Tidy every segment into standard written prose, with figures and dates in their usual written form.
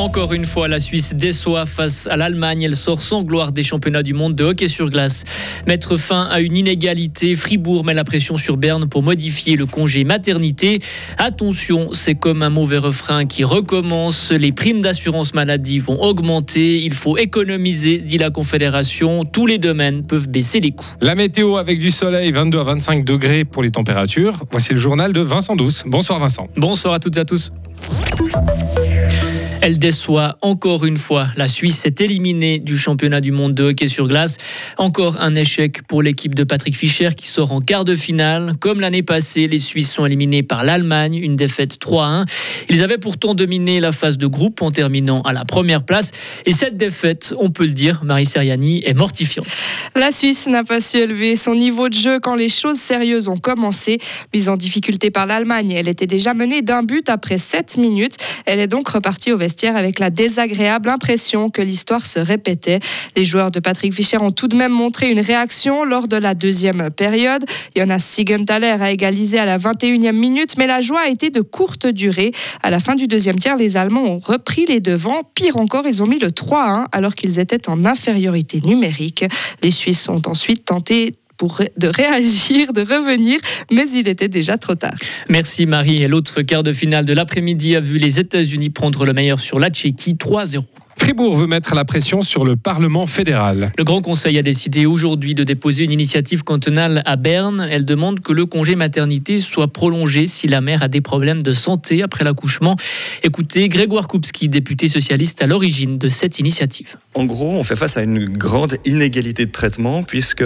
Encore une fois, la Suisse déçoit face à l'Allemagne. Elle sort sans gloire des championnats du monde de hockey sur glace. Mettre fin à une inégalité, Fribourg met la pression sur Berne pour modifier le congé maternité. Attention, c'est comme un mauvais refrain qui recommence. Les primes d'assurance maladie vont augmenter. Il faut économiser, dit la Confédération. Tous les domaines peuvent baisser les coûts. La météo avec du soleil, 22 à 25 degrés pour les températures. Voici le journal de Vincent Douce. Bonsoir Vincent. Bonsoir à toutes et à tous. Elle déçoit encore une fois. La Suisse est éliminée du championnat du monde de hockey sur glace. Encore un échec pour l'équipe de Patrick Fischer qui sort en quart de finale. Comme l'année passée, les Suisses sont éliminés par l'Allemagne, une défaite 3-1. Ils avaient pourtant dominé la phase de groupe en terminant à la première place. Et cette défaite, on peut le dire, Marie Seriani, est mortifiante. La Suisse n'a pas su élever son niveau de jeu quand les choses sérieuses ont commencé. Mise en difficulté par l'Allemagne, elle était déjà menée d'un but après 7 minutes. Elle est donc repartie au vestiaire avec la désagréable impression que l'histoire se répétait. Les joueurs de Patrick Fischer ont tout de même montré une réaction lors de la deuxième période. Jonas Siegenthaler a égalisé à la 21e minute, mais la joie a été de courte durée. À la fin du deuxième tiers, les Allemands ont repris les devants. Pire encore, ils ont mis le 3-1 alors qu'ils étaient en infériorité numérique. Les Suisses ont ensuite tenté de réagir, de revenir, mais il était déjà trop tard. Merci Marie. Et l'autre quart de finale de l'après-midi a vu les États-Unis prendre le meilleur sur la Tchéquie, 3-0. Fribourg veut mettre la pression sur le Parlement fédéral. Le Grand Conseil a décidé aujourd'hui de déposer une initiative cantonale à Berne. Elle demande que le congé maternité soit prolongé si la mère a des problèmes de santé après l'accouchement. Écoutez Grégoire Koupski, député socialiste à l'origine de cette initiative. En gros, on fait face à une grande inégalité de traitement puisque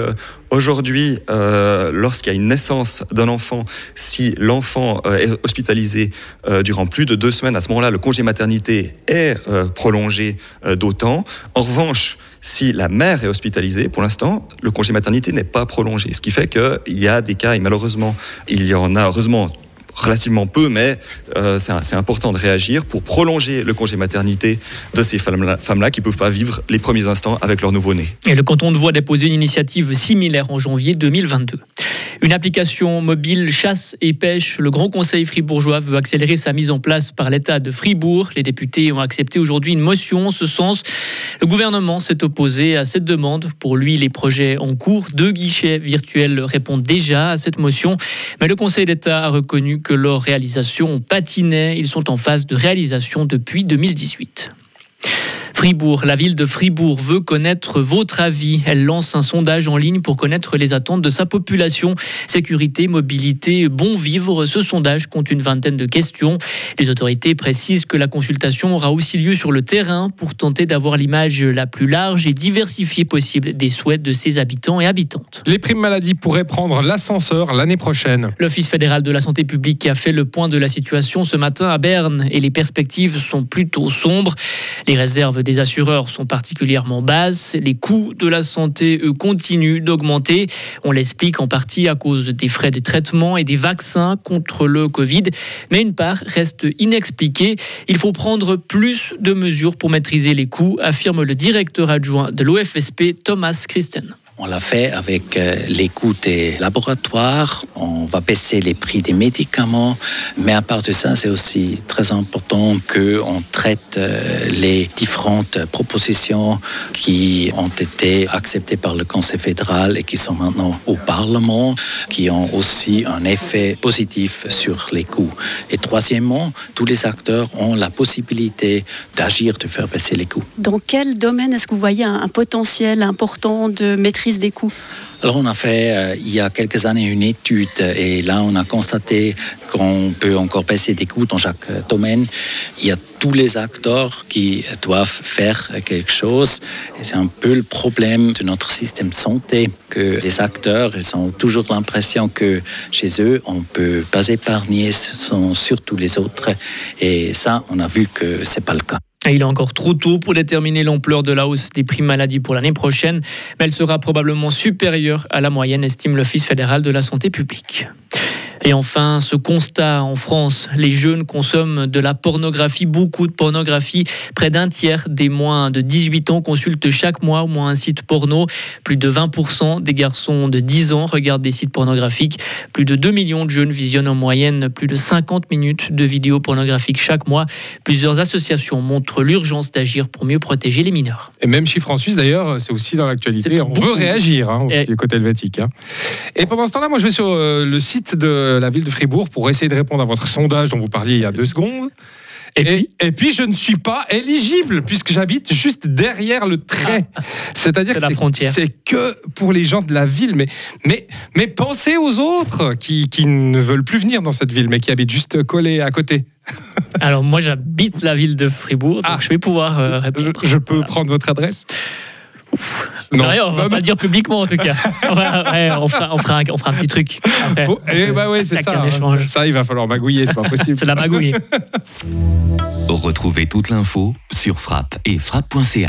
aujourd'hui, lorsqu'il y a une naissance d'un enfant, si l'enfant est hospitalisé durant plus de 2 semaines, à ce moment-là, le congé maternité est prolongé d'autant. En revanche, si la mère est hospitalisée, pour l'instant, le congé maternité n'est pas prolongé. Ce qui fait qu'il y a des cas, et malheureusement, il y en a heureusement relativement peu, mais c'est important de réagir pour prolonger le congé maternité de ces femmes-là qui ne peuvent pas vivre les premiers instants avec leur nouveau-né. Et le canton de Vaud a déposé une initiative similaire en janvier 2022. Une application mobile chasse et pêche. Le Grand Conseil fribourgeois veut accélérer sa mise en place par l'État de Fribourg. Les députés ont accepté aujourd'hui une motion en ce sens. Le gouvernement s'est opposé à cette demande. Pour lui, les projets en cours, 2 guichets virtuels répondent déjà à cette motion. Mais le Conseil d'État a reconnu que leur réalisation patinait. Ils sont en phase de réalisation depuis 2018. Fribourg, la ville de Fribourg veut connaître votre avis. Elle lance un sondage en ligne pour connaître les attentes de sa population. Sécurité, mobilité, bon vivre. Ce sondage compte une vingtaine de questions. Les autorités précisent que la consultation aura aussi lieu sur le terrain pour tenter d'avoir l'image la plus large et diversifiée possible des souhaits de ses habitants et habitantes. Les primes maladie pourraient prendre l'ascenseur l'année prochaine. L'Office fédéral de la santé publique a fait le point de la situation ce matin à Berne et les perspectives sont plutôt sombres. Les réserves des assureurs sont particulièrement basses. Les coûts de la santé, eux, continuent d'augmenter. On l'explique en partie à cause des frais de traitement et des vaccins contre le Covid. Mais une part reste inexpliquée. Il faut prendre plus de mesures pour maîtriser les coûts, affirme le directeur adjoint de l'OFSP, Thomas Christen. On l'a fait avec les coûts des laboratoires, on va baisser les prix des médicaments, mais à part de ça, c'est aussi très important qu'on traite les différentes propositions qui ont été acceptées par le Conseil fédéral et qui sont maintenant au Parlement, qui ont aussi un effet positif sur les coûts. Et troisièmement, tous les acteurs ont la possibilité d'agir, de faire baisser les coûts. Dans quel domaine est-ce que vous voyez un potentiel important de maîtrise des coûts? Alors on a fait il y a quelques années une étude et là on a constaté qu'on peut encore baisser des coûts dans chaque domaine. Il y a tous les acteurs qui doivent faire quelque chose et c'est un peu le problème de notre système de santé que les acteurs ils ont toujours l'impression que chez eux on peut pas épargner, ce sont surtout les autres et ça on a vu que c'est pas le cas. Il est encore trop tôt pour déterminer l'ampleur de la hausse des primes maladie pour l'année prochaine, mais elle sera probablement supérieure à la moyenne, estime l'Office fédéral de la santé publique. Et enfin, ce constat en France, les jeunes consomment de la pornographie, beaucoup de pornographie. Près d'un tiers des moins de 18 ans consultent chaque mois au moins un site porno. Plus de 20% des garçons de 10 ans regardent des sites pornographiques. Plus de 2 millions de jeunes visionnent en moyenne plus de 50 minutes de vidéos pornographiques chaque mois. Plusieurs associations montrent l'urgence d'agir pour mieux protéger les mineurs. Et même chiffre en Suisse d'ailleurs, c'est aussi dans l'actualité. On veut réagir du côté helvétique. Et pendant ce temps-là, moi je vais sur le site de la ville de Fribourg pour essayer de répondre à votre sondage dont vous parliez il y a 2 secondes. Et puis, je ne suis pas éligible puisque j'habite juste derrière le trait. C'est-à-dire que c'est que pour les gens de la ville. Mais pensez aux autres qui ne veulent plus venir dans cette ville, mais qui habitent juste collés à côté. Alors moi, j'habite la ville de Fribourg, donc je vais pouvoir répondre. Je peux prendre votre adresse ? Ouf. Non. D'ailleurs, on va pas le dire publiquement en tout cas. on fera un petit truc. Après, c'est ça. Ça, il va falloir magouiller, c'est pas possible. C'est de la magouille. Retrouvez toute l'info sur frappe et frappe.ch.